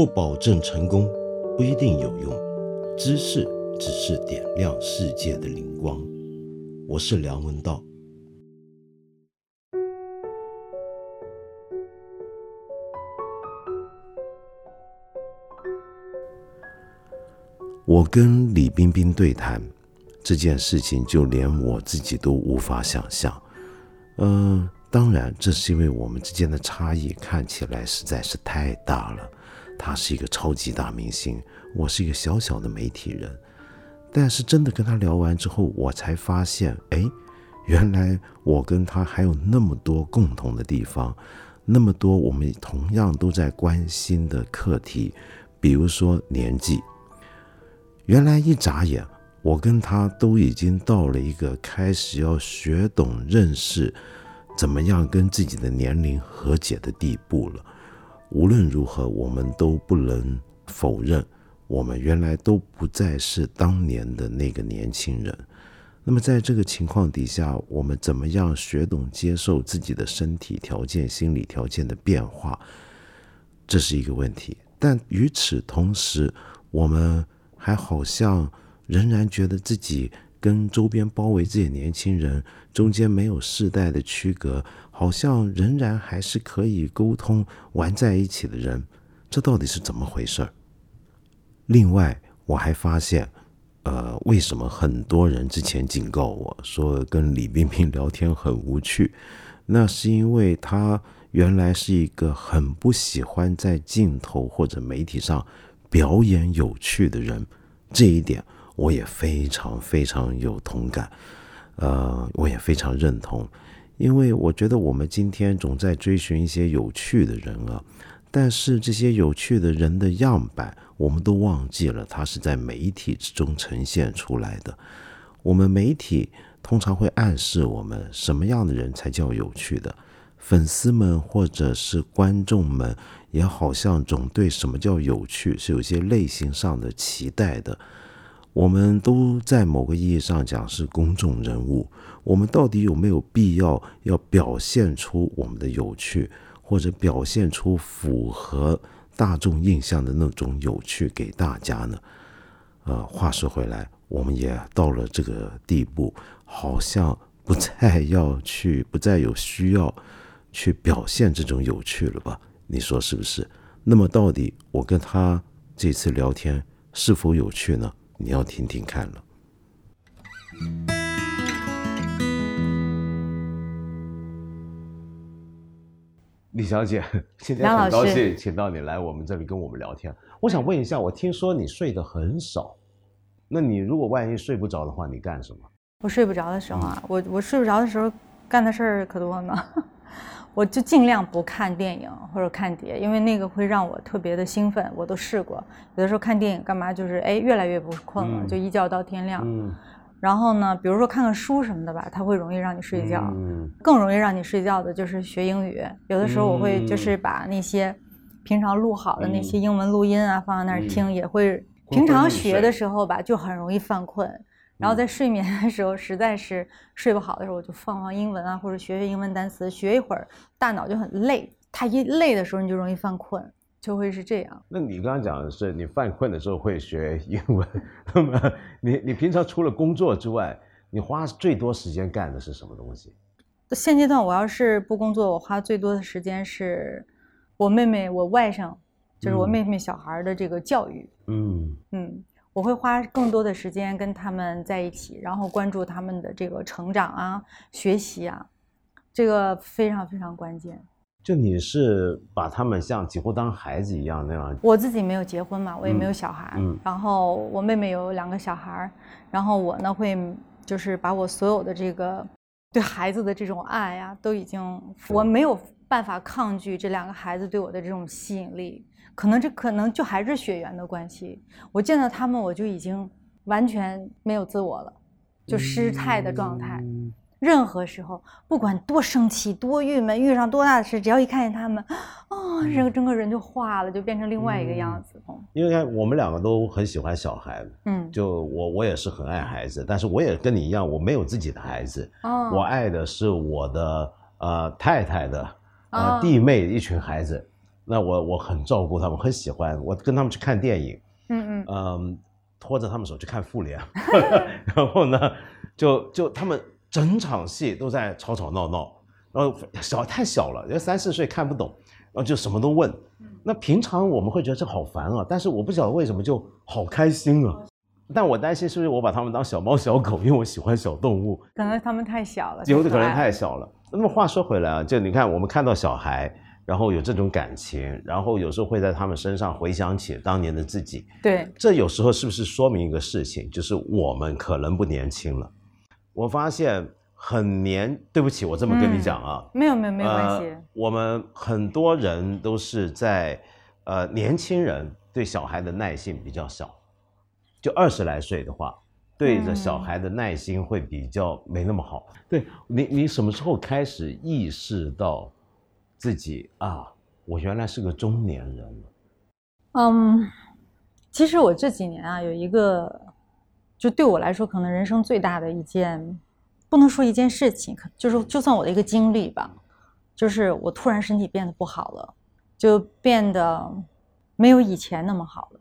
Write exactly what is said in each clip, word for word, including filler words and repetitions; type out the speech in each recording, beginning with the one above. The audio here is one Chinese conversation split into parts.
不保证成功，不一定有用。知识只是点亮世界的灵光。我是梁文道。我跟李冰冰对谈这件事情，就连我自己都无法想象。嗯、呃，当然，这是因为我们之间的差异看起来实在是太大了。他是一个超级大明星，我是一个小小的媒体人。但是真的跟他聊完之后，我才发现，哎，原来我跟他还有那么多共同的地方，那么多我们同样都在关心的课题，比如说年纪。原来一眨眼，我跟他都已经到了一个开始要学懂认识怎么样跟自己的年龄和解的地步了。无论如何，我们都不能否认，我们原来都不再是当年的那个年轻人。那么在这个情况底下，我们怎么样学懂接受自己的身体条件、心理条件的变化，这是一个问题。但与此同时，我们还好像仍然觉得自己跟周边包围自己的年轻人中间没有世代的区隔，好像仍然还是可以沟通玩在一起的人，这到底是怎么回事？另外我还发现，呃，为什么很多人之前警告我说跟李冰冰聊天很无趣，那是因为他原来是一个很不喜欢在镜头或者媒体上表演有趣的人，这一点我也非常非常有同感，呃，我也非常认同，因为我觉得我们今天总在追寻一些有趣的人啊，但是这些有趣的人的样板，我们都忘记了它是在媒体之中呈现出来的。我们媒体通常会暗示我们什么样的人才叫有趣的，粉丝们或者是观众们也好像总对什么叫有趣是有些类型上的期待的。我们都在某个意义上讲是公众人物，我们到底有没有必要要表现出我们的有趣，或者表现出符合大众印象的那种有趣给大家呢？呃，话说回来，我们也到了这个地步，好像不再要去，不再有需要去表现这种有趣了吧？你说是不是？那么到底我跟他这次聊天是否有趣呢？你要听听看了。李小姐，今天很高兴请到你来我们这里跟我们聊天。我想问一下，我听说你睡得很少，那你如果万一睡不着的话，你干什么？我睡不着的时候啊，嗯、我我睡不着的时候干的事儿可多呢。我就尽量不看电影或者看碟，因为那个会让我特别的兴奋，我都试过。有的时候看电影干嘛，就是哎越来越不困了，嗯、就一觉到天亮。嗯、然后呢，比如说看看书什么的吧，它会容易让你睡觉。嗯、更容易让你睡觉的就是学英语。有的时候我会就是把那些平常录好的那些英文录音啊、嗯、放在那儿听，嗯、也会平常学的时候吧就很容易犯困。然后在睡眠的时候，实在是睡不好的时候，我就放放英文啊，或者学学英文单词，学一会儿，大脑就很累。它一累的时候，你就容易犯困，就会是这样。那你刚刚讲的是你犯困的时候会学英文，那么你你平常除了工作之外，你花最多时间干的是什么东西？现阶段我要是不工作，我花最多的时间是我妹妹、我外甥，就是我妹妹小孩的这个教育。嗯嗯。我会花更多的时间跟他们在一起，然后关注他们的这个成长啊、学习啊，这个非常非常关键。就你是把他们像几乎当孩子一样那样？我自己没有结婚嘛，我也没有小孩，嗯嗯、然后我妹妹有两个小孩，然后我呢会就是把我所有的这个对孩子的这种爱啊，都已经我没有办法抗拒这两个孩子对我的这种吸引力。可能这可能就还是血缘的关系，我见到他们我就已经完全没有自我了，就失态的状态。任何时候不管多生气多郁闷，遇上多大的事，只要一看见他们哦，这个整个人就化了，就变成另外一个样子。嗯、因为我们两个都很喜欢小孩，嗯，就我我也是很爱孩子，但是我也跟你一样，我没有自己的孩子。哦、我爱的是我的呃太太的呃弟妹一群孩子。那我我很照顾他们，我很喜欢，我跟他们去看电影，嗯嗯，嗯，拖着他们手去看复联，然后呢，就就他们整场戏都在吵吵闹闹，然后小太小了，人家三四岁看不懂，然后就什么都问。那平常我们会觉得这好烦啊，但是我不晓得为什么就好开心啊。但我担心是不是我把他们当小猫小狗，因为我喜欢小动物。可能他们太小了，有的可能太小了。那么话说回来啊，就你看我们看到小孩，然后有这种感情，然后有时候会在他们身上回想起当年的自己。对，这有时候是不是说明一个事情，就是我们可能不年轻了？我发现很年，对不起，我这么跟你讲啊，嗯、没有没有没有关系、呃。我们很多人都是在，呃，年轻人对小孩的耐性比较小。就二十来岁的话，对着小孩的耐心会比较没那么好。嗯、对你，你什么时候开始意识到自己啊，我原来是个中年人了？嗯，其实我这几年啊，有一个，就对我来说，可能人生最大的一件，不能说一件事情，就是就算我的一个经历吧，就是我突然身体变得不好了，就变得没有以前那么好了。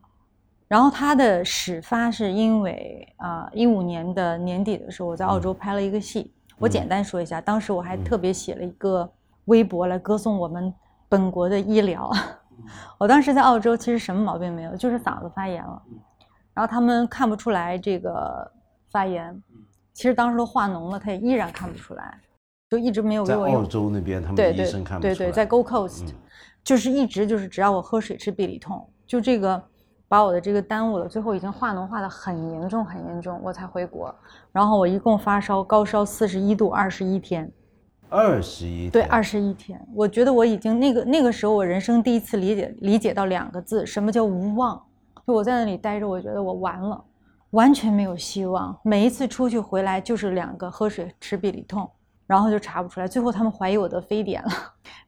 然后它的始发是因为啊，一五年的年底的时候，我在澳洲拍了一个戏。我简单说一下，当时我还特别写了一个微博来歌颂我们本国的医疗。我当时在澳洲其实什么毛病没有，就是嗓子发炎了，然后他们看不出来这个发炎，其实当时都化脓了，他也依然看不出来，就一直没有给我用。在澳洲那边，他们的医生看不出来。对 对, 对, 对，在 Gold Coast，、嗯、就是一直就是只要我喝水吃必理痛，就这个。把我的这个耽误了，最后已经化脓化得很严重很严重，我才回国。然后我一共发烧高烧四十一度二十一天，二十一对二十一天。我觉得我已经那个那个时候，我人生第一次理解理解到两个字，什么叫无望。就我在那里待着，我觉得我完了，完全没有希望。每一次出去回来就是两个喝水吃必理痛，然后就查不出来。最后他们怀疑我得非典了，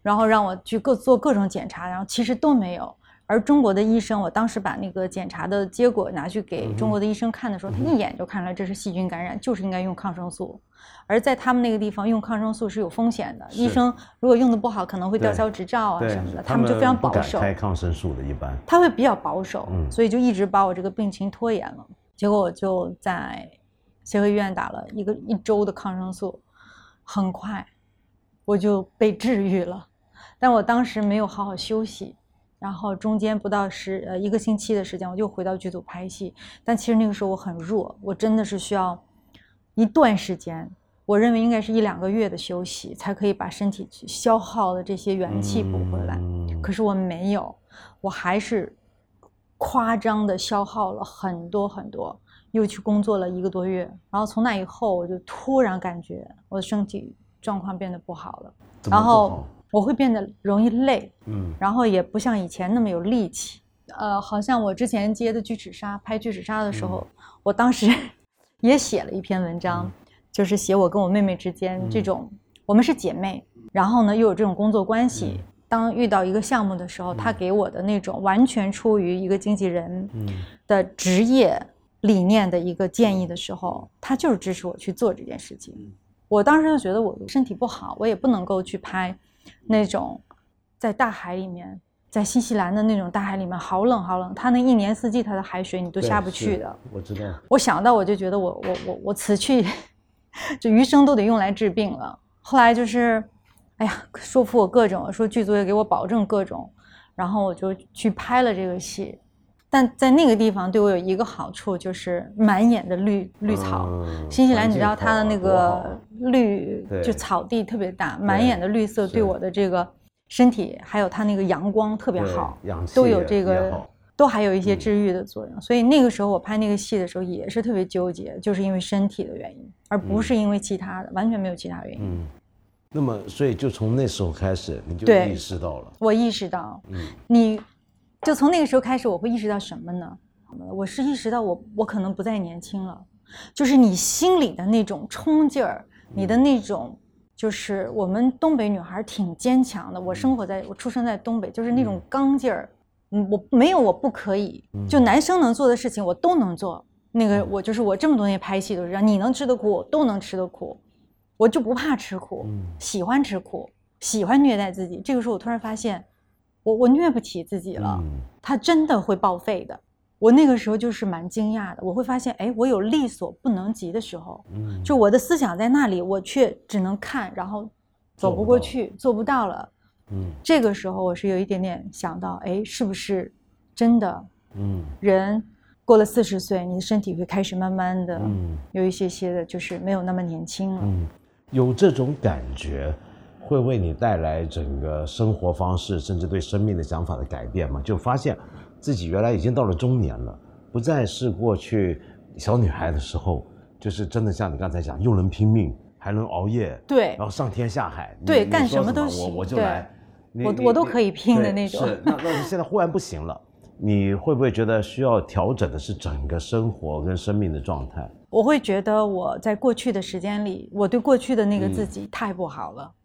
然后让我去各做各种检查，然后其实都没有。而中国的医生，我当时把那个检查的结果拿去给中国的医生看的时候，他一眼就看出来这是细菌感染，就是应该用抗生素。而在他们那个地方用抗生素是有风险的，医生如果用的不好可能会吊销执照啊什么的，他们就非常保守。他们不敢开抗生素的，一般他会比较保守，所以就一直把我这个病情拖延了。结果我就在协和医院打了一个一周的抗生素，很快我就被治愈了，但我当时没有好好休息。然后中间不到十呃一个星期的时间，我就回到剧组拍戏。但其实那个时候我很弱，我真的是需要一段时间，我认为应该是一两个月的休息，才可以把身体消耗的这些元气补回来。可是我没有，我还是夸张的消耗了很多很多，又去工作了一个多月。然后从那以后，我就突然感觉我的身体状况变得不好了，然后。我会变得容易累，嗯，然后也不像以前那么有力气，呃，好像我之前接的《巨齿鲨》，拍《巨齿鲨》的时候、嗯，我当时也写了一篇文章，嗯、就是写我跟我妹妹之间这种、嗯，我们是姐妹，然后呢又有这种工作关系。嗯、当遇到一个项目的时候、嗯，她给我的那种完全出于一个经纪人的职业理念的一个建议的时候，她就是支持我去做这件事情。我当时就觉得我身体不好，我也不能够去拍。那种在大海里面，在新西兰的那种大海里面，好冷好冷，它那一年四季它的海水你都下不去的。我知道。我想到我就觉得我我我我辞去，就余生都得用来治病了。后来就是，哎呀，说服我各种，说剧组也给我保证各种，然后我就去拍了这个戏。但在那个地方对我有一个好处，就是满眼的绿绿草、嗯、新西兰你知道它的那个绿就草地特别大，满眼的绿色对我的这个身体还有它那个阳光特别好，都有这个都还有一些治愈的作用、嗯、所以那个时候我拍那个戏的时候也是特别纠结，就是因为身体的原因，而不是因为其他的、嗯、完全没有其他原因、嗯，那么所以就从那时候开始你就意识到了。我意识到、嗯、你就从那个时候开始，我会意识到什么呢？我是意识到我我可能不再年轻了，就是你心里的那种冲劲儿，你的那种就是我们东北女孩挺坚强的。我生活在我出生在东北，就是那种刚劲儿，我没有我不可以，就男生能做的事情我都能做。那个我就是我这么多年拍戏都是这样，你能吃的苦我都能吃的苦，我就不怕吃苦，喜欢吃苦，喜欢虐待自己。这个时候我突然发现。我我虐不起自己了，它真的会报废的。我那个时候就是蛮惊讶的，我会发现，哎，我有力所不能及的时候，就我的思想在那里，我却只能看，然后走不过去，做不到了。嗯，这个时候我是有一点点想到，哎，是不是真的？嗯，人过了四十岁，你的身体会开始慢慢的，嗯，有一些些的，就是没有那么年轻了。嗯，有这种感觉。会为你带来整个生活方式甚至对生命的想法的改变吗？就发现自己原来已经到了中年了，不再是过去小女孩的时候，就是真的像你刚才讲，又能拼命还能熬夜，对，然后上天下海，对，干什么都行，我我就来，我我都可以拼的那种。是，那那你现在忽然不行了，你会不会觉得需要调整的是整个生活跟生命的状态？我会觉得我在过去的时间里，我对过去的那个自己太不好了。嗯，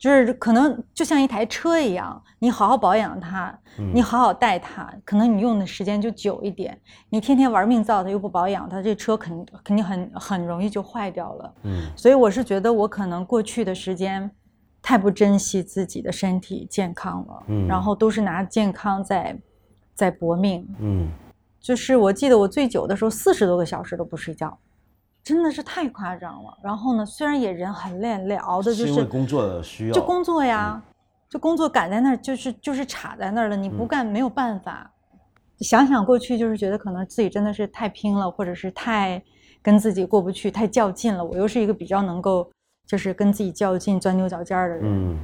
就是可能就像一台车一样，你好好保养它，你好好带它，嗯，可能你用的时间就久一点。你天天玩命造它又不保养它，这车肯肯定很很容易就坏掉了。嗯，所以我是觉得我可能过去的时间太不珍惜自己的身体健康了，嗯，然后都是拿健康在在搏命。嗯，就是我记得我最久的时候，四十多个小时都不睡觉。真的是太夸张了。然后呢，虽然也人很累很累，熬的就是是因为工作的需要，就工作呀，嗯，就工作赶在那儿，就是就是插在那儿了，你不干没有办法。嗯，想想过去，就是觉得可能自己真的是太拼了，或者是太跟自己过不去，太较劲了。我又是一个比较能够就是跟自己较劲、钻牛角尖的人，嗯，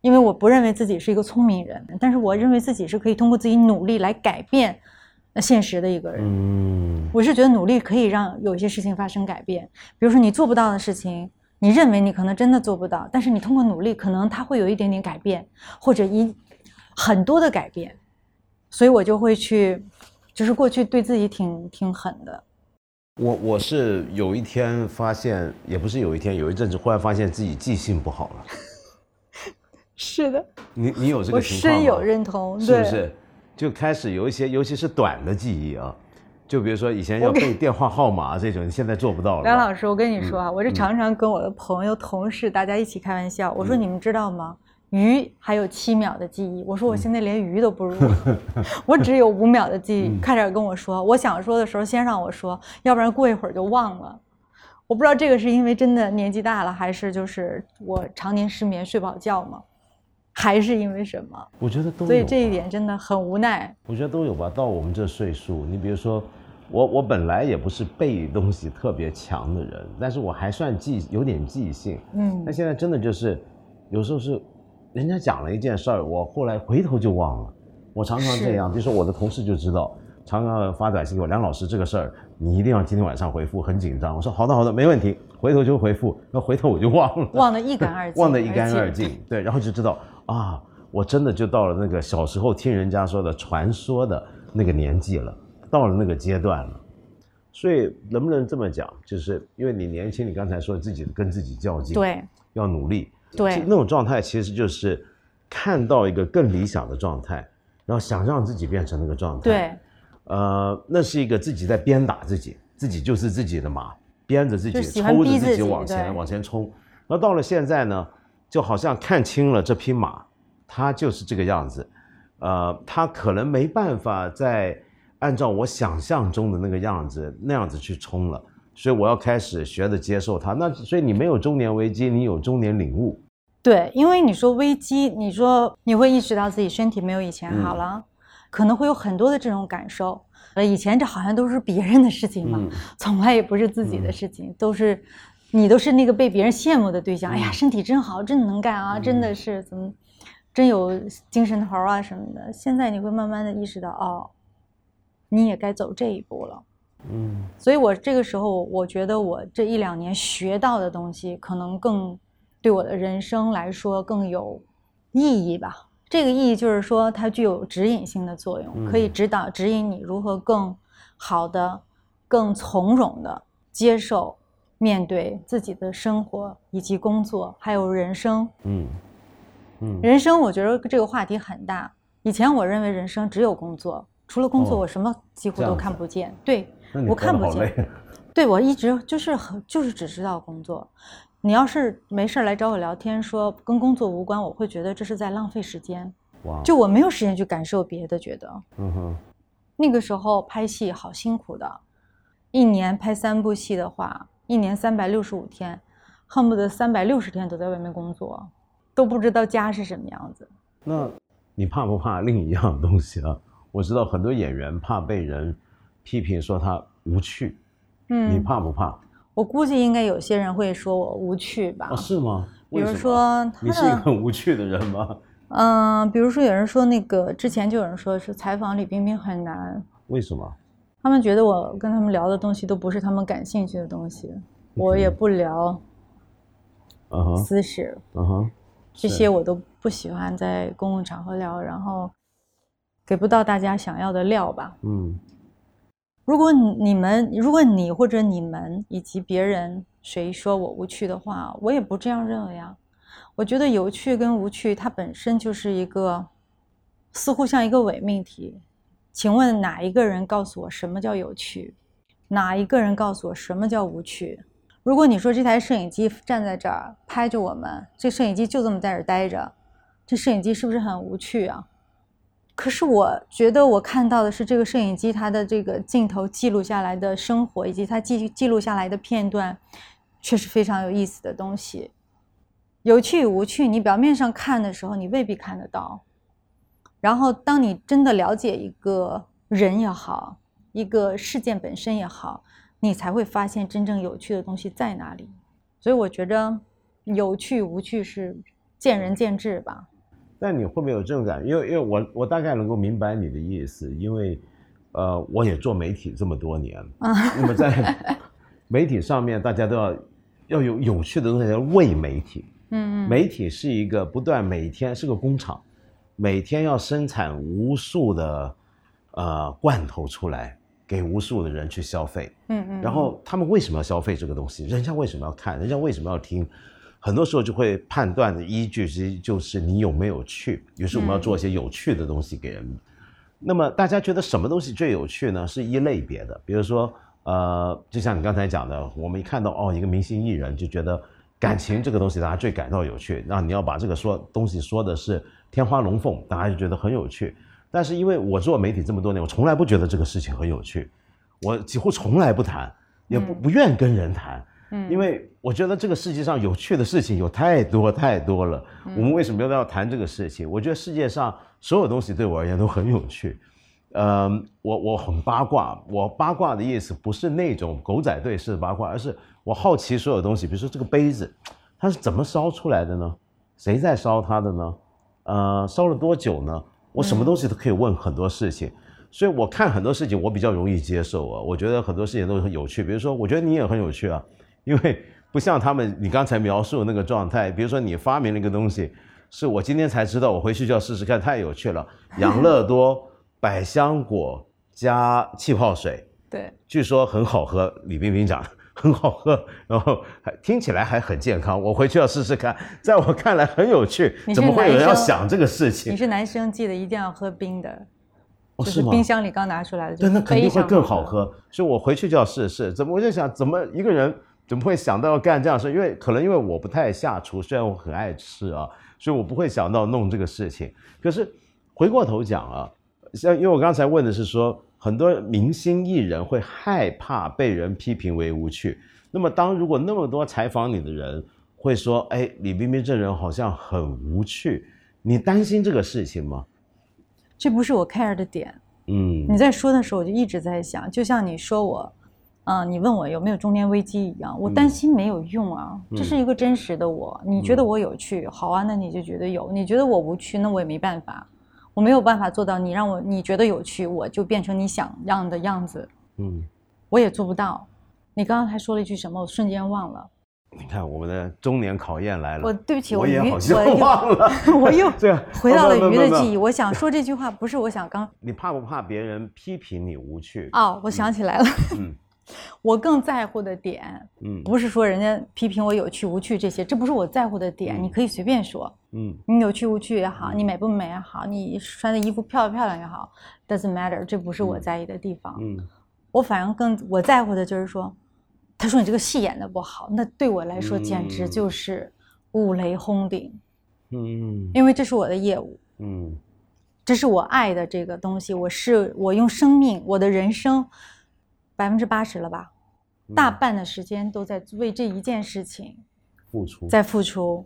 因为我不认为自己是一个聪明人，但是我认为自己是可以通过自己努力来改变现实的一个人。嗯，我是觉得努力可以让有一些事情发生改变，比如说你做不到的事情，你认为你可能真的做不到，但是你通过努力可能它会有一点点改变，或者一很多的改变。所以我就会去，就是过去对自己挺挺狠的。我我是有一天发现，也不是有一天，有一阵子忽然发现自己记性不好了。是的，你你有这个情况吗？我深有认同，对，是不是？就开始有一些，尤其是短的记忆啊，就比如说以前要背电话号码这种，你现在做不到了。梁老师，我跟你说啊，嗯，我是常常跟我的朋友、嗯、同事大家一起开玩笑，我说你们知道吗？嗯，鱼还有七秒的记忆，我说我现在连鱼都不如，嗯，我只有五秒的记忆。快点跟我说，我想说的时候先让我说，要不然过一会儿就忘了。我不知道这个是因为真的年纪大了，还是就是我常年失眠睡不好觉嘛。还是因为什么？我觉得都有，所以这一点真的很无奈。我觉得都有吧。到我们这岁数，你比如说，我我本来也不是背东西特别强的人，但是我还算记有点记性。嗯，那现在真的就是，有时候是人家讲了一件事儿，我后来回头就忘了。我常常这样，比如说我的同事就知道，常常发短信给我，梁老师这个事儿你一定要今天晚上回复，很紧张。我说好的好的，没问题，回头就回复。那回头我就忘了，忘得一干二净，忘得一干二净。对，然后就知道。啊，我真的就到了那个小时候听人家说的传说的那个年纪了，到了那个阶段了。所以能不能这么讲，就是因为你年轻，你刚才说自己跟自己较劲，对，要努力，对，那种状态其实就是看到一个更理想的状态，然后想让自己变成那个状态。对，呃，那是一个自己在鞭打自己，自己就是自己的马，鞭着自己，抽着自己往前往前冲。那到了现在呢？就好像看清了这匹马，它就是这个样子，呃，它可能没办法再按照我想象中的那个样子那样子去冲了，所以我要开始学着接受它。那所以你没有中年危机，你有中年领悟。对，因为你说危机，你说你会意识到自己身体没有以前好了，嗯，可能会有很多的这种感受。以前这好像都是别人的事情嘛，嗯，从来也不是自己的事情，嗯，都是。你都是那个被别人羡慕的对象，哎呀，身体真好，真的能干啊，真的是怎么，真有精神头啊什么的。现在你会慢慢的意识到，哦，你也该走这一步了。嗯，所以我这个时候，我觉得我这一两年学到的东西，可能更对我的人生来说更有意义吧。这个意义就是说，它具有指引性的作用，可以指导指引你如何更好的、更从容的接受。面对自己的生活以及工作还有人生。嗯嗯，人生我觉得这个话题很大。以前我认为人生只有工作，除了工作我什么几乎都看不见。对，我看不见。对，我一直就是就是只知道工作。你要是没事来找我聊天说跟工作无关，我会觉得这是在浪费时间。哇，就我没有时间去感受别的，觉得嗯哼，那个时候拍戏好辛苦的，一年拍三部戏的话，一年三百六十五天，恨不得三百六十天都在外面工作，都不知道家是什么样子。那你怕不怕另一样东西啊？我知道很多演员怕被人批评说他无趣，嗯，你怕不怕？我估计应该有些人会说我无趣吧？哦，是吗？比如说，你是一个很无趣的人吗？嗯、呃，比如说有人说那个之前就有人说是采访李冰冰很难，为什么？他们觉得我跟他们聊的东西都不是他们感兴趣的东西，嗯、我也不聊私事，嗯、uh-huh. uh-huh. 这些我都不喜欢在公共场合聊，然后给不到大家想要的料吧。嗯，如果你们，如果你或者你们以及别人谁说我无趣的话，我也不这样认为啊。我觉得有趣跟无趣它本身就是一个似乎像一个伪命题，请问哪一个人告诉我什么叫有趣，哪一个人告诉我什么叫无趣？如果你说这台摄影机站在这儿拍着我们，这摄影机就这么在这儿待着，这摄影机是不是很无趣啊？可是我觉得我看到的是这个摄影机它的这个镜头记录下来的生活，以及它 记, 记录下来的片段却是非常有意思的东西。有趣与无趣，你表面上看的时候你未必看得到，然后当你真的了解一个人也好，一个事件本身也好，你才会发现真正有趣的东西在哪里。所以我觉得有趣无趣是见仁见智吧。但你会不会有这种感觉？因为因为我我大概能够明白你的意思，因为呃我也做媒体这么多年，那么在媒体上面大家都要要有有趣的东西，要为媒体。嗯，媒体是一个不断每天是个工厂，每天要生产无数的呃罐头出来给无数的人去消费。嗯嗯，然后他们为什么要消费这个东西，人家为什么要看，人家为什么要听，很多时候就会判断的依据是就是你有没有趣。于是我们要做一些有趣的东西给人。嗯，那么大家觉得什么东西最有趣呢？是一类别的，比如说呃就像你刚才讲的，我们一看到哦一个明星艺人就觉得感情这个东西大家最感到有趣，那你要把这个说东西说的是天花龙凤，大家就觉得很有趣。但是因为我做媒体这么多年，我从来不觉得这个事情很有趣，我几乎从来不谈，也不不愿跟人谈。嗯，因为我觉得这个世界上有趣的事情有太多太多了，我们为什么要谈这个事情？我觉得世界上所有东西对我而言都很有趣。嗯，我我很八卦，我八卦的意思不是那种狗仔队式的八卦，而是我好奇所有东西。比如说这个杯子它是怎么烧出来的呢？谁在烧它的呢？呃，烧了多久呢？我什么东西都可以问很多事情。嗯，所以我看很多事情我比较容易接受啊，我觉得很多事情都很有趣。比如说我觉得你也很有趣啊，因为不像他们你刚才描述的那个状态。比如说你发明了一个东西是我今天才知道，我回去就要试试看，太有趣了。养乐多百香果加气泡水，对，据说很好喝，李冰冰讲很好喝，然后听起来还很健康，我回去要试试看。在我看来很有趣，怎么会有人要想这个事情？你是男生记得一定要喝冰的，哦，就是冰箱里刚拿出来的，对，那肯定会更好喝。所以我回去就要试试。怎么我就想，怎么一个人怎么会想到要干这样的事？因为可能因为我不太下厨，虽然我很爱吃啊，所以我不会想到弄这个事情。可是回过头讲啊，像因为我刚才问的是说很多明星艺人会害怕被人批评为无趣，那么当如果那么多采访你的人会说，哎，李冰冰这人好像很无趣，你担心这个事情吗？这不是我 care 的点。嗯，你在说的时候我就一直在想，就像你说我嗯、呃，你问我有没有中年危机一样，我担心没有用啊。嗯，这是一个真实的我。你觉得我有趣，嗯，好啊，那你就觉得有，你觉得我无趣，那我也没办法，我没有办法做到你让我你觉得有趣我就变成你想样的样子。嗯，我也做不到。你刚刚还说了一句什么我瞬间忘了。你看我们的中年考验来了。我对不起，我也好像忘了，我又回到了鱼的记忆。我想说这句话不是我想刚你怕不怕别人批评你无趣？哦，我想起来了。嗯，我更在乎的点嗯，不是说人家批评我有趣无趣这些，这不是我在乎的点。嗯，你可以随便说。嗯，你有趣无趣也好，你美不美也好，你穿的衣服漂不漂亮也好 ，doesn't matter， 这不是我在意的地方。嗯，嗯我反正更我在乎的就是说，他说你这个戏演的不好，那对我来说简直就是五雷轰顶。嗯，因为这是我的业务。嗯，这是我爱的这个东西，我是我用生命，我的人生百分之八十了吧，大半的时间都在为这一件事情付出，在付出，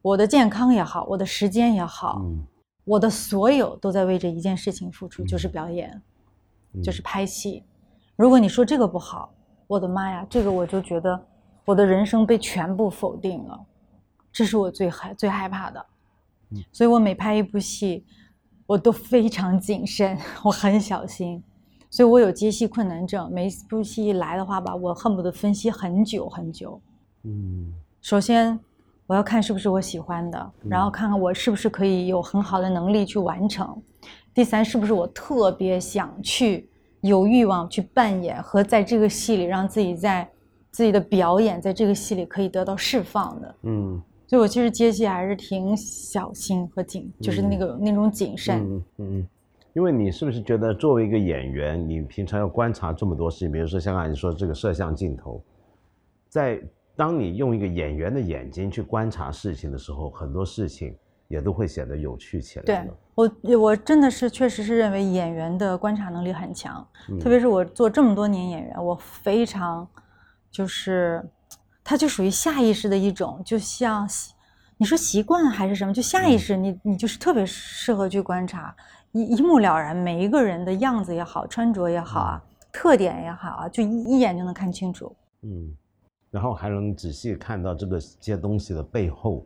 我的健康也好，我的时间也好，嗯，我的所有都在为这一件事情付出，嗯，就是表演，嗯，就是拍戏。如果你说这个不好，我的妈呀，这个我就觉得我的人生被全部否定了，这是我最害最害怕的，嗯，所以我每拍一部戏，我都非常谨慎，我很小心。所以我有接戏困难症，每一部戏一来的话吧，我恨不得分析很久很久。嗯，首先我要看是不是我喜欢的，嗯，然后看看我是不是可以有很好的能力去完成。第三，是不是我特别想去有欲望去扮演和在这个戏里让自己在自己的表演在这个戏里可以得到释放的。嗯，所以我其实接戏还是挺小心和谨，嗯，就是那个那种谨慎。嗯嗯。因为你是不是觉得作为一个演员，你平常要观察这么多事情，比如说像刚才你说这个摄像镜头，在当你用一个演员的眼睛去观察事情的时候，很多事情也都会显得有趣起来。对，我我真的是确实是认为演员的观察能力很强，嗯，特别是我做这么多年演员，我非常就是它就属于下意识的一种，就像你说习惯还是什么，就下意识你，嗯，你就是特别适合去观察。一, 一目了然，每一个人的样子也好，穿着也好啊，嗯，特点也好啊，就 一, 一眼就能看清楚。嗯，然后还能仔细看到这个些东西的背后。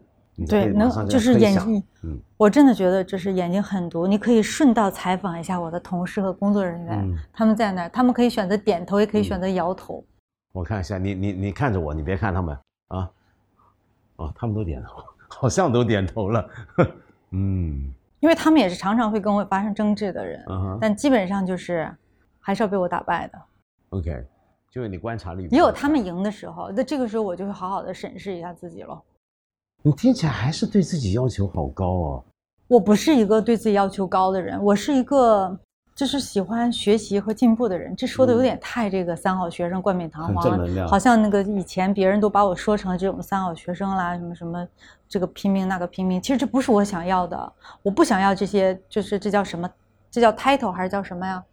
对，能就是眼睛，嗯，我真的觉得这是眼睛很毒。你可以顺道采访一下我的同事和工作人员，嗯，他们在哪，他们可以选择点头，也可以选择摇头。嗯，我看一下，你你你看着我，你别看他们啊，哦，他们都点头，好像都点头了，嗯。因为他们也是常常会跟我发生争执的人， uh-huh. 但基本上就是还是要被我打败的。OK， 就是你观察力也有他们赢的时候，那这个时候我就会好好的审视一下自己了。你听起来还是对自己要求好高哦。我不是一个对自己要求高的人，我是一个就是喜欢学习和进步的人。这说的有点太这个三好学生冠冕堂皇了，好像那个以前别人都把我说成这种三好学生啦，什么什么这个拼命那个拼命，其实这不是我想要的。我不想要这些，就是这叫什么，这叫 title 还是叫什么呀，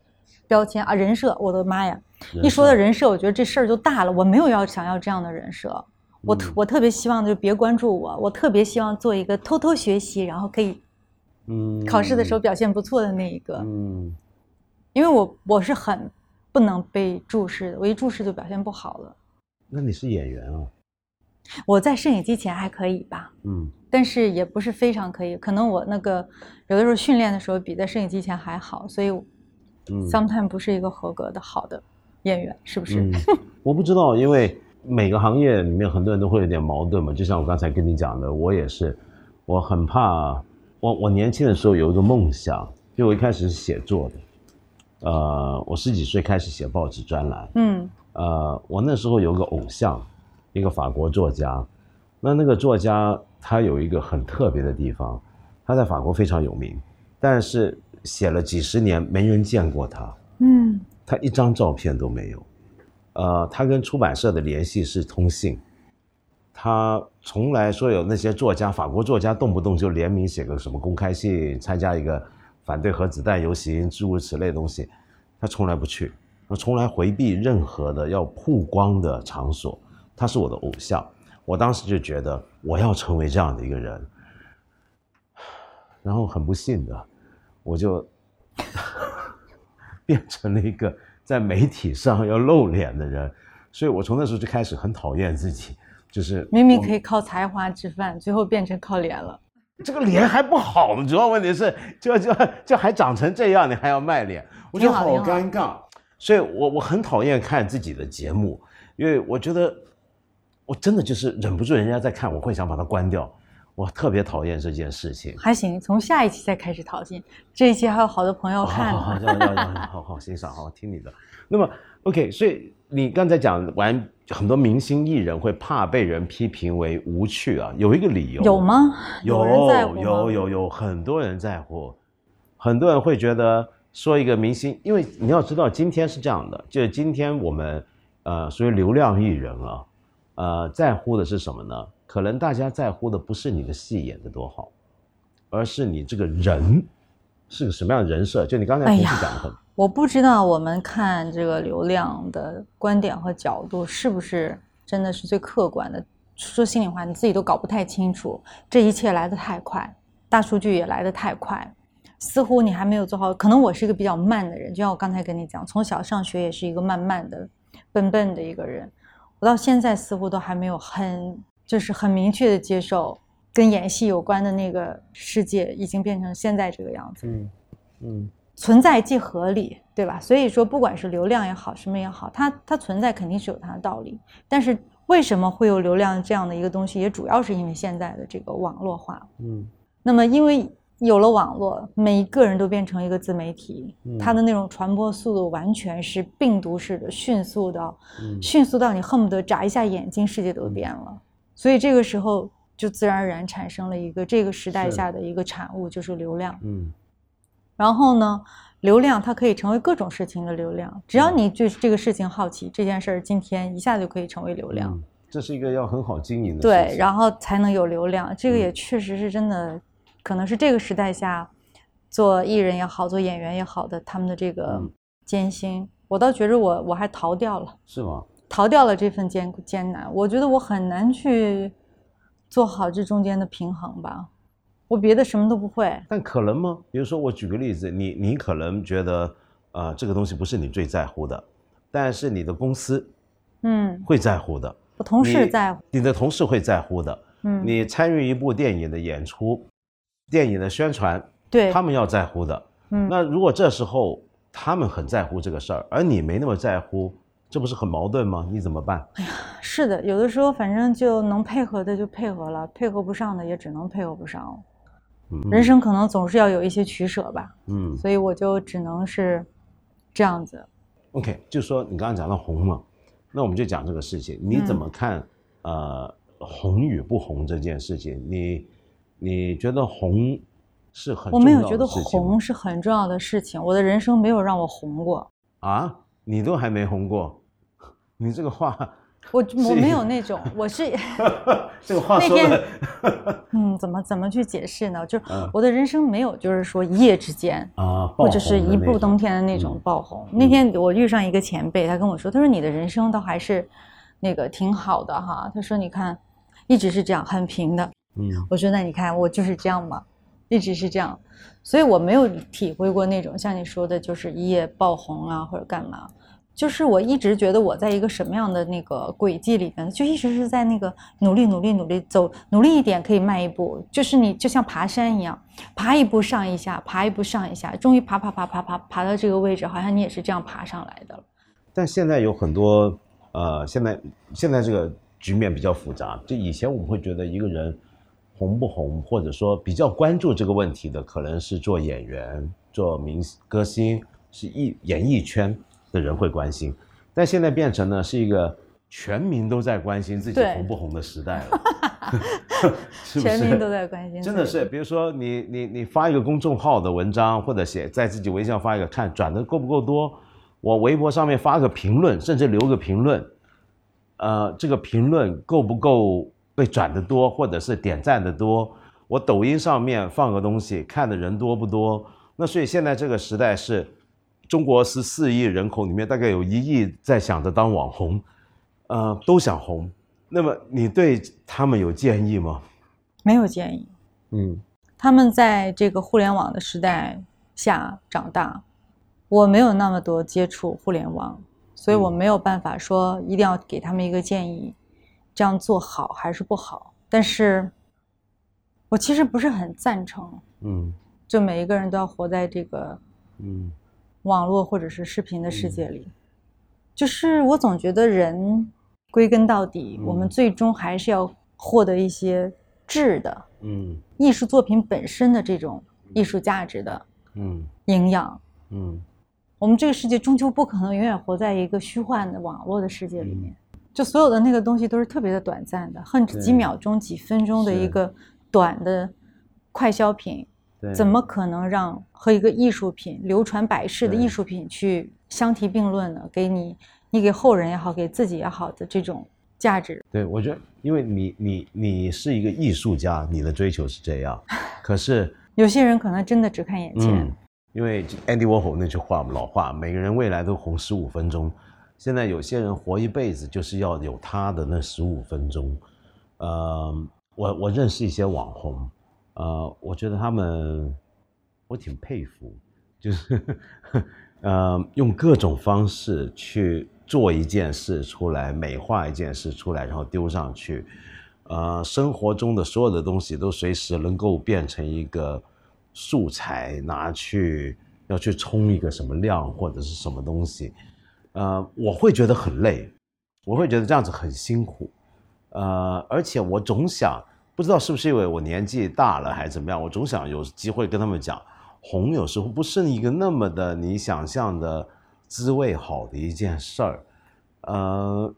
标签啊，人设。我的妈呀，一说到人设我觉得这事儿就大了。我没有要想要这样的人设，我特、嗯、我特别希望就别关注我，我特别希望做一个偷偷学习，然后可以嗯考试的时候表现不错的那一个。嗯，因为我我是很不能被注视的，我一注视就表现不好了。那你是演员啊？我在摄影机前还可以吧，嗯，但是也不是非常可以，可能我那个有的时候训练的时候比在摄影机前还好，所以 sometime 不是一个合格的好的演员，是不是？嗯，我不知道，因为每个行业里面很多人都会有点矛盾嘛。就像我刚才跟你讲的，我也是，我很怕我我年轻的时候有一个梦想，就我一开始是写作的。呃，我十几岁开始写报纸专栏，嗯，呃，我那时候有个偶像，一个法国作家，那那个作家他有一个很特别的地方，他在法国非常有名，但是写了几十年没人见过他，嗯，他一张照片都没有，呃，他跟出版社的联系是通信，他从来说有那些作家，法国作家动不动就联名写个什么公开信，参加一个反对核子弹游行诸如此类的东西，他从来不去，他从来回避任何的要曝光的场所。他是我的偶像，我当时就觉得我要成为这样的一个人。然后很不幸的，我就变成了一个在媒体上要露脸的人。所以我从那时候就开始很讨厌自己，就是明明可以靠才华吃饭，最后变成靠脸了。这个脸还不好呢，主要问题是就就就还长成这样，你还要卖脸，我觉得好尴尬。所以我我很讨厌看自己的节目，因为我觉得我真的就是忍不住人家在看，我会想把它关掉，我特别讨厌这件事情。还行，从下一期再开始讨厌，这一期还有好多朋友看呢。好好好好好好好欣赏，好好听你的。那么 OK， 所以你刚才讲完，很多明星艺人会怕被人批评为无趣啊，有一个理由。有吗？有，有人在乎吗？有有有，很多人在乎，很多人会觉得说一个明星，因为你要知道今天是这样的，就是今天我们呃所谓流量艺人啊，呃在乎的是什么呢？可能大家在乎的不是你的戏演得多好，而是你这个人是个什么样的人设？就你刚才同事讲的很、哎，我不知道我们看这个流量的观点和角度是不是真的是最客观的。说心里话，你自己都搞不太清楚，这一切来得太快，大数据也来得太快，似乎你还没有做好。可能我是一个比较慢的人，就像我刚才跟你讲，从小上学也是一个慢慢的、笨笨的一个人，我到现在似乎都还没有很就是很明确的接受。跟演戏有关的那个世界已经变成现在这个样子，嗯嗯，存在即合理，对吧？所以说，不管是流量也好，什么也好，它它存在肯定是有它的道理。但是为什么会有流量这样的一个东西，也主要是因为现在的这个网络化，嗯。那么因为有了网络，每一个人都变成一个自媒体，嗯、它的那种传播速度完全是病毒式的，迅速的、嗯，迅速到你恨不得眨一下眼睛，世界都变了。嗯、所以这个时候。就自然而然产生了一个这个时代下的一个产物，就是流量。嗯，然后呢，流量它可以成为各种事情的流量，只要你对这个事情好奇，这件事儿今天一下就可以成为流量。嗯、这是一个要很好经营的事情。对，然后才能有流量。这个也确实是真的，嗯、可能是这个时代下，做艺人也好，做演员也好的他们的这个艰辛，嗯、我倒觉着我我还逃掉了。是吗？逃掉了这份艰艰难，我觉得我很难去。做好这中间的平衡吧，我别的什么都不会。但可能吗？比如说我举个例子，你你可能觉得，呃，这个东西不是你最在乎的，但是你的公司，嗯，会在乎的、嗯。我同事在乎你，你的同事会在乎的。嗯，你参与一部电影的演出，电影的宣传，对，他们要在乎的。嗯，那如果这时候他们很在乎这个事儿，而你没那么在乎。这不是很矛盾吗？你怎么办？哎呀，是的，有的时候反正就能配合的就配合了，配合不上的也只能配合不上。嗯，人生可能总是要有一些取舍吧。嗯，所以我就只能是这样子。OK， 就说你刚刚讲到红嘛，那我们就讲这个事情，你怎么看？嗯、呃，红与不红这件事情，你你觉得红是很重要的事情？我没有觉得红是很重要的事情，我的人生没有让我红过啊。你都还没红过，你这个话，我我没有那种，我是这个话说的，嗯，怎么怎么去解释呢？就是我的人生没有，就是说一夜之间啊，或者是一步登天的那种爆红。嗯、那天我遇上一个前辈，他跟我说，他说你的人生倒还是那个挺好的哈，他说你看一直是这样很平的，嗯，我说那你看我就是这样嘛。一直是这样，所以我没有体会过那种像你说的就是一夜爆红啊或者干嘛，就是我一直觉得我在一个什么样的那个轨迹里面，就一直是在那个努力努力努力走，努力一点可以迈一步，就是你就像爬山一样，爬一步上一下，爬一步上一下，终于爬爬爬爬爬爬到这个位置，好像你也是这样爬上来的了。但现在有很多呃现在现在这个局面比较复杂，就以前我们会觉得一个人红不红，或者说比较关注这个问题的，可能是做演员、做明星、歌星，是艺演艺圈的人会关心。但现在变成呢，是一个全民都在关心自己红不红的时代了，是不是？全民都在关心，真的是。比如说你你你发一个公众号的文章，或者写在自己微信上发一个，看转的够不够多。我微博上面发个评论，甚至留个评论，呃，这个评论够不够？被转的多，或者是点赞的多，我抖音上面放个东西，看的人多不多？那所以现在这个时代是，中国十四亿人口里面大概有一亿在想着当网红，呃，都想红。那么你对他们有建议吗？没有建议。嗯，他们在这个互联网的时代下长大，我没有那么多接触互联网，所以我没有办法说一定要给他们一个建议。这样做好还是不好？但是，我其实不是很赞成。嗯，就每一个人都要活在这个，嗯，网络或者是视频的世界里。嗯、就是我总觉得人归根到底、嗯，我们最终还是要获得一些质的，嗯，艺术作品本身的这种艺术价值的，嗯，营养，嗯，嗯我们这个世界终究不可能永远活在一个虚幻的网络的世界里面。嗯就所有的那个东西都是特别的短暂的，恨几秒钟几分钟的一个短的快消品，怎么可能让和一个艺术品流传百世的艺术品去相提并论呢？给你你给后人也好，给自己也好的这种价值。对，我觉得因为你你你是一个艺术家，你的追求是这样，可是有些人可能真的只看眼前。嗯，因为 Andy Warhol 那句话老话，每个人未来都红十五分钟。现在有些人活一辈子就是要有他的那十五分钟。呃，我我认识一些网红，呃，我觉得他们我挺佩服，就是呃用各种方式去做一件事出来，美化一件事出来，然后丢上去。呃，生活中的所有的东西都随时能够变成一个素材，拿去要去冲一个什么量或者是什么东西。呃，我会觉得很累，我会觉得这样子很辛苦。呃，而且我总想，不知道是不是因为我年纪大了还是怎么样，我总想有机会跟他们讲，红有时候不是一个那么的你想象的滋味好的一件事儿。呃，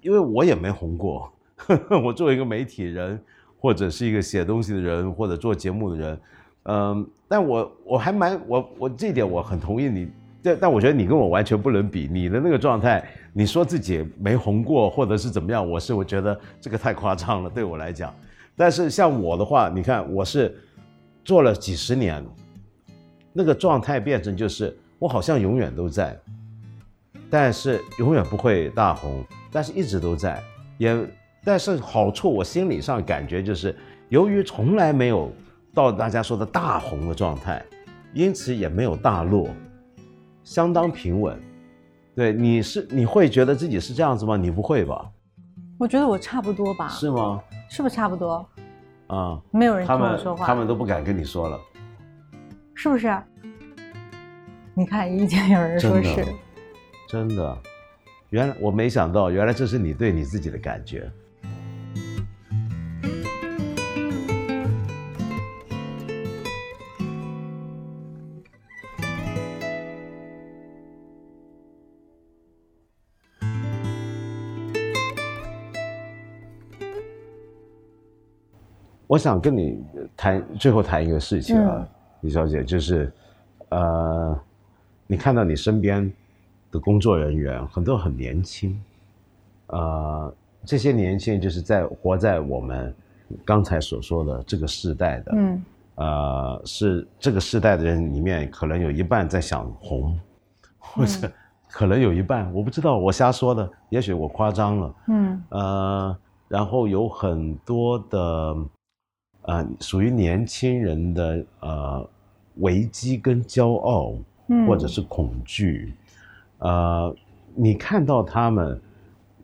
因为我也没红过，呵呵，我作为一个媒体人，或者是一个写东西的人，或者做节目的人，嗯，但我我还蛮我我这一点我很同意你，但但我觉得你跟我完全不能比，你的那个状态，你说自己没红过或者是怎么样，我是我觉得这个太夸张了，对我来讲。但是像我的话，你看我是做了几十年，那个状态变成就是我好像永远都在，但是永远不会大红，但是一直都在，也但是好处我心理上感觉就是，由于从来没有到大家说的大红的状态，因此也没有大落，相当平稳。对，你是你会觉得自己是这样子吗？你不会吧？我觉得我差不多吧。是吗？是不是差不多？啊、嗯，没有人跟我说话，他们都不敢跟你说了，是不是？你看，已经有人说是，真的，真的，原来我没想到，原来这是你对你自己的感觉。我想跟你谈最后谈一个事情啊，嗯、李小姐，就是，呃，你看到你身边的工作人员很多很年轻，呃，这些年轻人就是在活在我们刚才所说的这个世代的，嗯，呃，是这个世代的人里面，可能有一半在想红，或者可能有一半，我不知道，我瞎说的，也许我夸张了，嗯，呃，然后有很多的。呃，属于年轻人的呃危机跟骄傲，或者是恐惧，嗯、呃，你看到他们，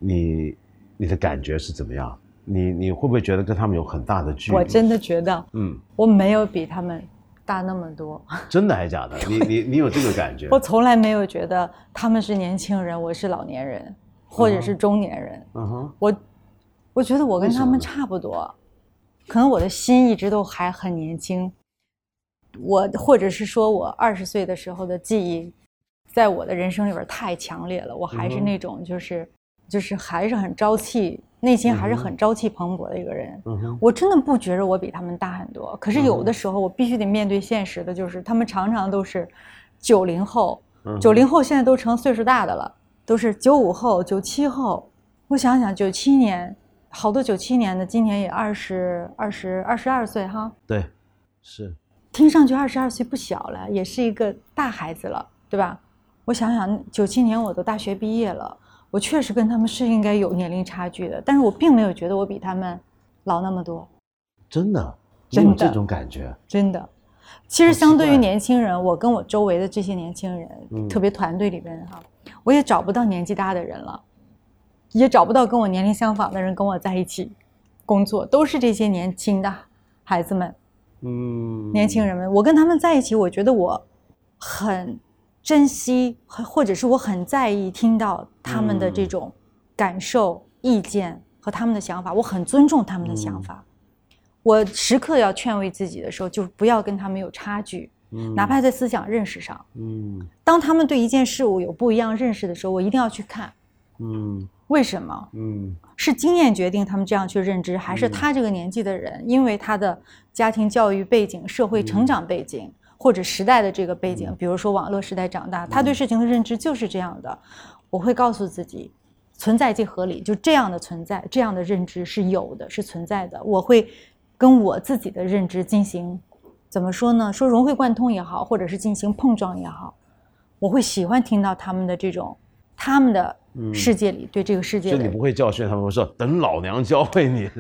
你你的感觉是怎么样？你你会不会觉得跟他们有很大的距离？我真的觉得，嗯，我没有比他们大那么多。真的还假的？你你你有这个感觉？我从来没有觉得他们是年轻人，我是老年人，或者是中年人。嗯哼，我我觉得我跟他们差不多。可能我的心一直都还很年轻，我或者是说我二十岁的时候的记忆在我的人生里边太强烈了，我还是那种就是、嗯、就是还是很朝气，内心还是很朝气蓬勃的一个人、嗯、我真的不觉得我比他们大很多。可是有的时候我必须得面对现实的，就是他们常常都是九零后九零后现在都成岁数大的了，都是九五后九七后。我想想九七年好多九七年的，今年也二十二十二十二岁哈。对，是。听上去二十二岁不小了，也是一个大孩子了，对吧？我想想，九七年我都大学毕业了，我确实跟他们是应该有年龄差距的，但是我并没有觉得我比他们老那么多。真的，真的有这种感觉。真的，其实相对于年轻人，我跟我周围的这些年轻人，嗯、特别团队里边哈，我也找不到年纪大的人了。也找不到跟我年龄相仿的人跟我在一起工作，都是这些年轻的孩子们，嗯，年轻人们，我跟他们在一起，我觉得我很珍惜，或者是我很在意听到他们的这种感受、嗯、意见和他们的想法，我很尊重他们的想法、嗯、我时刻要劝慰自己的时候，就不要跟他们有差距，哪怕在思想认识上，嗯，当他们对一件事物有不一样认识的时候，我一定要去看，嗯，为什么？嗯，是经验决定他们这样去认知，还是他这个年纪的人，嗯、因为他的家庭教育背景、社会成长背景、嗯、或者时代的这个背景，嗯、比如说网络时代长大、嗯，他对事情的认知就是这样的。我会告诉自己，存在即合理，就这样的存在，这样的认知是有的，是存在的。我会跟我自己的认知进行怎么说呢，说融会贯通也好，或者是进行碰撞也好，我会喜欢听到他们的这种他们的世界里、嗯、对这个世界的，所以你不会教训他们，我说等老娘教会你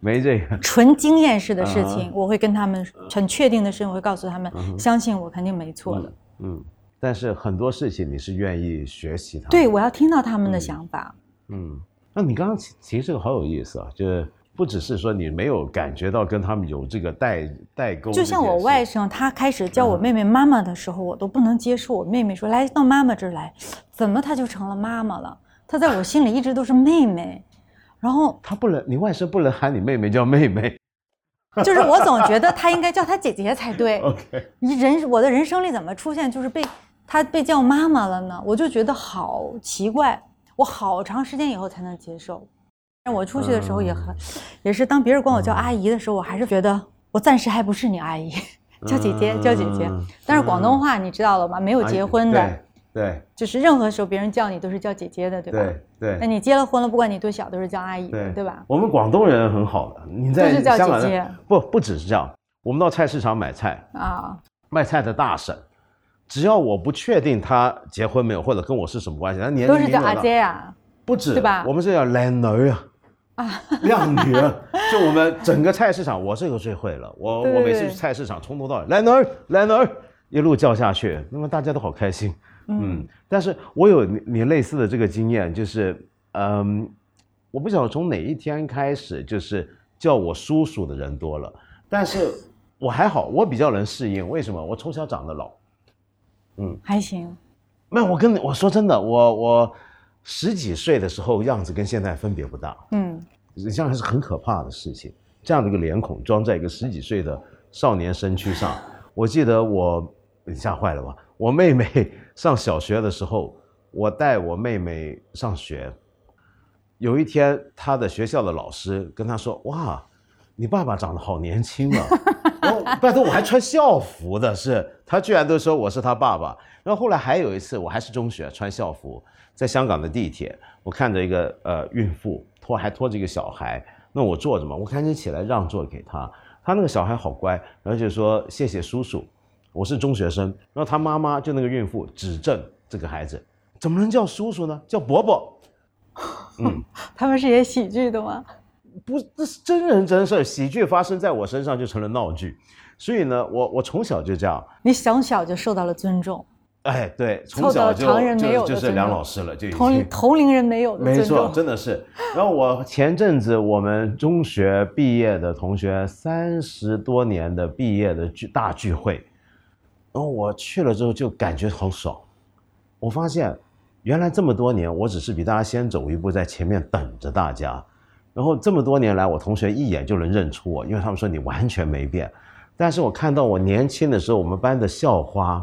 没这个纯经验式的事情、啊、我会跟他们很确定的事情，我会告诉他们、嗯、相信我肯定没错的。 嗯, 嗯，但是很多事情你是愿意学习他们，对，我要听到他们的想法。 嗯, 嗯，那你刚刚提这个好有意思啊，就是不只是说你没有感觉到跟他们有这个代代沟，就像我外甥他开始叫我妹妹妈妈的时候、嗯、我都不能接受，我妹妹说来到妈妈这儿来，怎么她就成了妈妈了，她在我心里一直都是妹妹。然后她不能，你外甥不能喊你妹妹叫妹妹，就是我总觉得她应该叫她姐姐才对你人我的人生里怎么出现就是被她被叫妈妈了呢，我就觉得好奇怪，我好长时间以后才能接受。我出去的时候也很、嗯、也是当别人管我叫阿姨的时候、嗯、我还是觉得我暂时还不是你阿姨，叫姐姐、嗯、叫姐姐。但是广东话你知道了吗、嗯、没有结婚的、啊、对, 对，就是任何时候别人叫你都是叫姐姐的，对吧？对对，那你结了婚了，不管你多小都是叫阿姨的， 对, 对吧？我们广东人很好的，你在就是叫姐姐，不不只是这样，我们到菜市场买菜啊，卖菜的大婶，只要我不确定她结婚没有或者跟我是什么关系，她年龄都是叫阿姐啊，不止，对吧？我们是叫靓女啊，靓女啊，就我们整个菜市场，我这个最会了。我对对对，我每次去菜市场，从头到尾，来哪儿来哪儿，一路叫下去，那么大家都好开心。嗯，嗯，但是我有 你, 你类似的这个经验，就是，嗯，我不晓得从哪一天开始，就是叫我叔叔的人多了。但是我还好，我比较能适应。为什么？我从小长得老。嗯，还行。那我跟你我说真的，我我。十几岁的时候样子跟现在分别不大，嗯，这样是很可怕的事情。这样的一个脸孔装在一个十几岁的少年身躯上，我记得我你吓坏了吧？我妹妹上小学的时候，我带我妹妹上学，有一天她的学校的老师跟她说：“哇，你爸爸长得好年轻啊！”我拜托，我还穿校服的是，她居然都说我是她爸爸。然后后来还有一次，我还是中学穿校服。在香港的地铁，我看着一个呃孕妇拖还拖着一个小孩，那我坐着嘛，我赶紧起来让座给他。他那个小孩好乖，然后就说谢谢叔叔，我是中学生。然后他妈妈就那个孕妇指正这个孩子，怎么能叫叔叔呢？叫伯伯。嗯，他们是演喜剧的吗？不，这是真人真事，喜剧发生在我身上就成了闹剧。所以呢，我我从小就这样。你从小就受到了尊重。哎，对，从小就常人没有的 就, 就是梁老师了，就同同龄人没有的，没错，真的是。然后我前阵子我们中学毕业的同学三十多年的毕业的聚大聚会，然后我去了之后就感觉好爽，我发现原来这么多年我只是比大家先走一步，在前面等着大家，然后这么多年来我同学一眼就能认出我，因为他们说你完全没变，但是我看到我年轻的时候我们班的校花。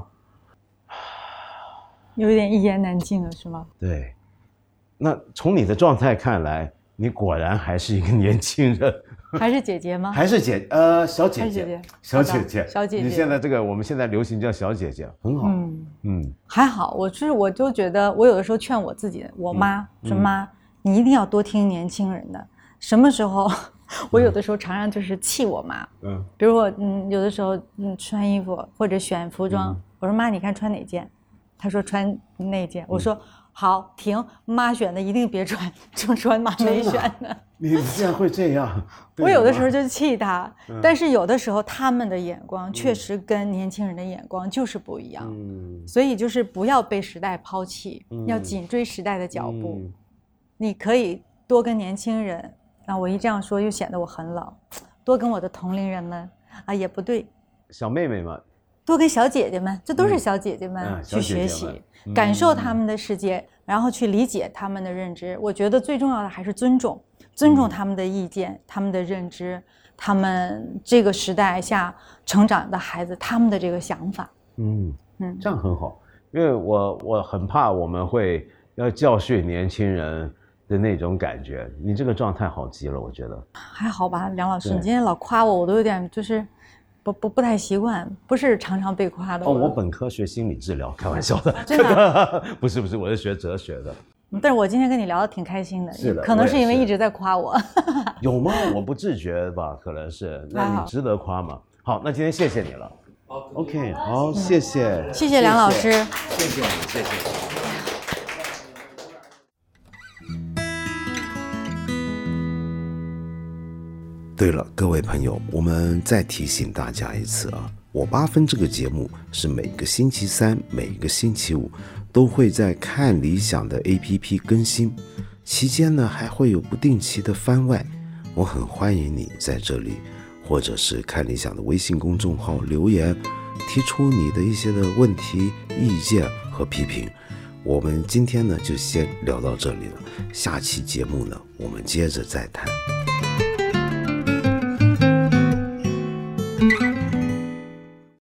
有点一言难尽了，是吗？对，那从你的状态看来，你果然还是一个年轻人，还是姐姐吗？还是姐，呃，小姐姐，小姐姐，小姐姐。你现在这个，我们现在流行叫小姐姐，很好。嗯嗯，还好，我是我就觉得，我有的时候劝我自己，我妈说、嗯、妈，你一定要多听年轻人的。什么时候？我有的时候常常就是气我妈，嗯，比如我嗯有的时候嗯穿衣服或者选服装，嗯、我说妈，你看穿哪件？他说穿那件，我说、嗯、好停，妈选的一定别穿，就穿妈没选的。你竟然会这样？我有的时候就气他、嗯，但是有的时候他们的眼光确实跟年轻人的眼光就是不一样，嗯、所以就是不要被时代抛弃，嗯、要紧追时代的脚步、嗯。你可以多跟年轻人啊，我一这样说又显得我很老，多跟我的同龄人们啊也不对，小妹妹嘛。多跟小姐姐们，这都是小姐姐们去学习、嗯啊姐姐嗯、感受她们的世界，然后去理解她们的认知。我觉得最重要的还是尊重，尊重她们的意见、她们的认知、她们这个时代下成长的孩子她们的这个想法。嗯嗯，这样很好，因为我我很怕我们会要教训年轻人的那种感觉。你这个状态好极了，我觉得还好吧，梁老师，你今天老夸我，我都有点就是。不不不太习惯，不是常常被夸的。哦，我本科学心理治疗，开玩笑的，真的不是不是，我是学哲学的。但是我今天跟你聊得挺开心的，是的，可能是因为一直在夸我。有吗？我不自觉吧，可能是。那你值得夸吗？好，那今天谢谢你了。OK， 好，谢谢，谢谢梁老师，谢谢，谢谢。对了，各位朋友，我们再提醒大家一次啊，我八分这个节目是每个星期三、每个星期五都会在看理想的 A P P 更新，期间呢还会有不定期的番外，我很欢迎你在这里或者是看理想的微信公众号留言，提出你的一些的问题、意见和批评。我们今天呢就先聊到这里了，下期节目呢我们接着再谈。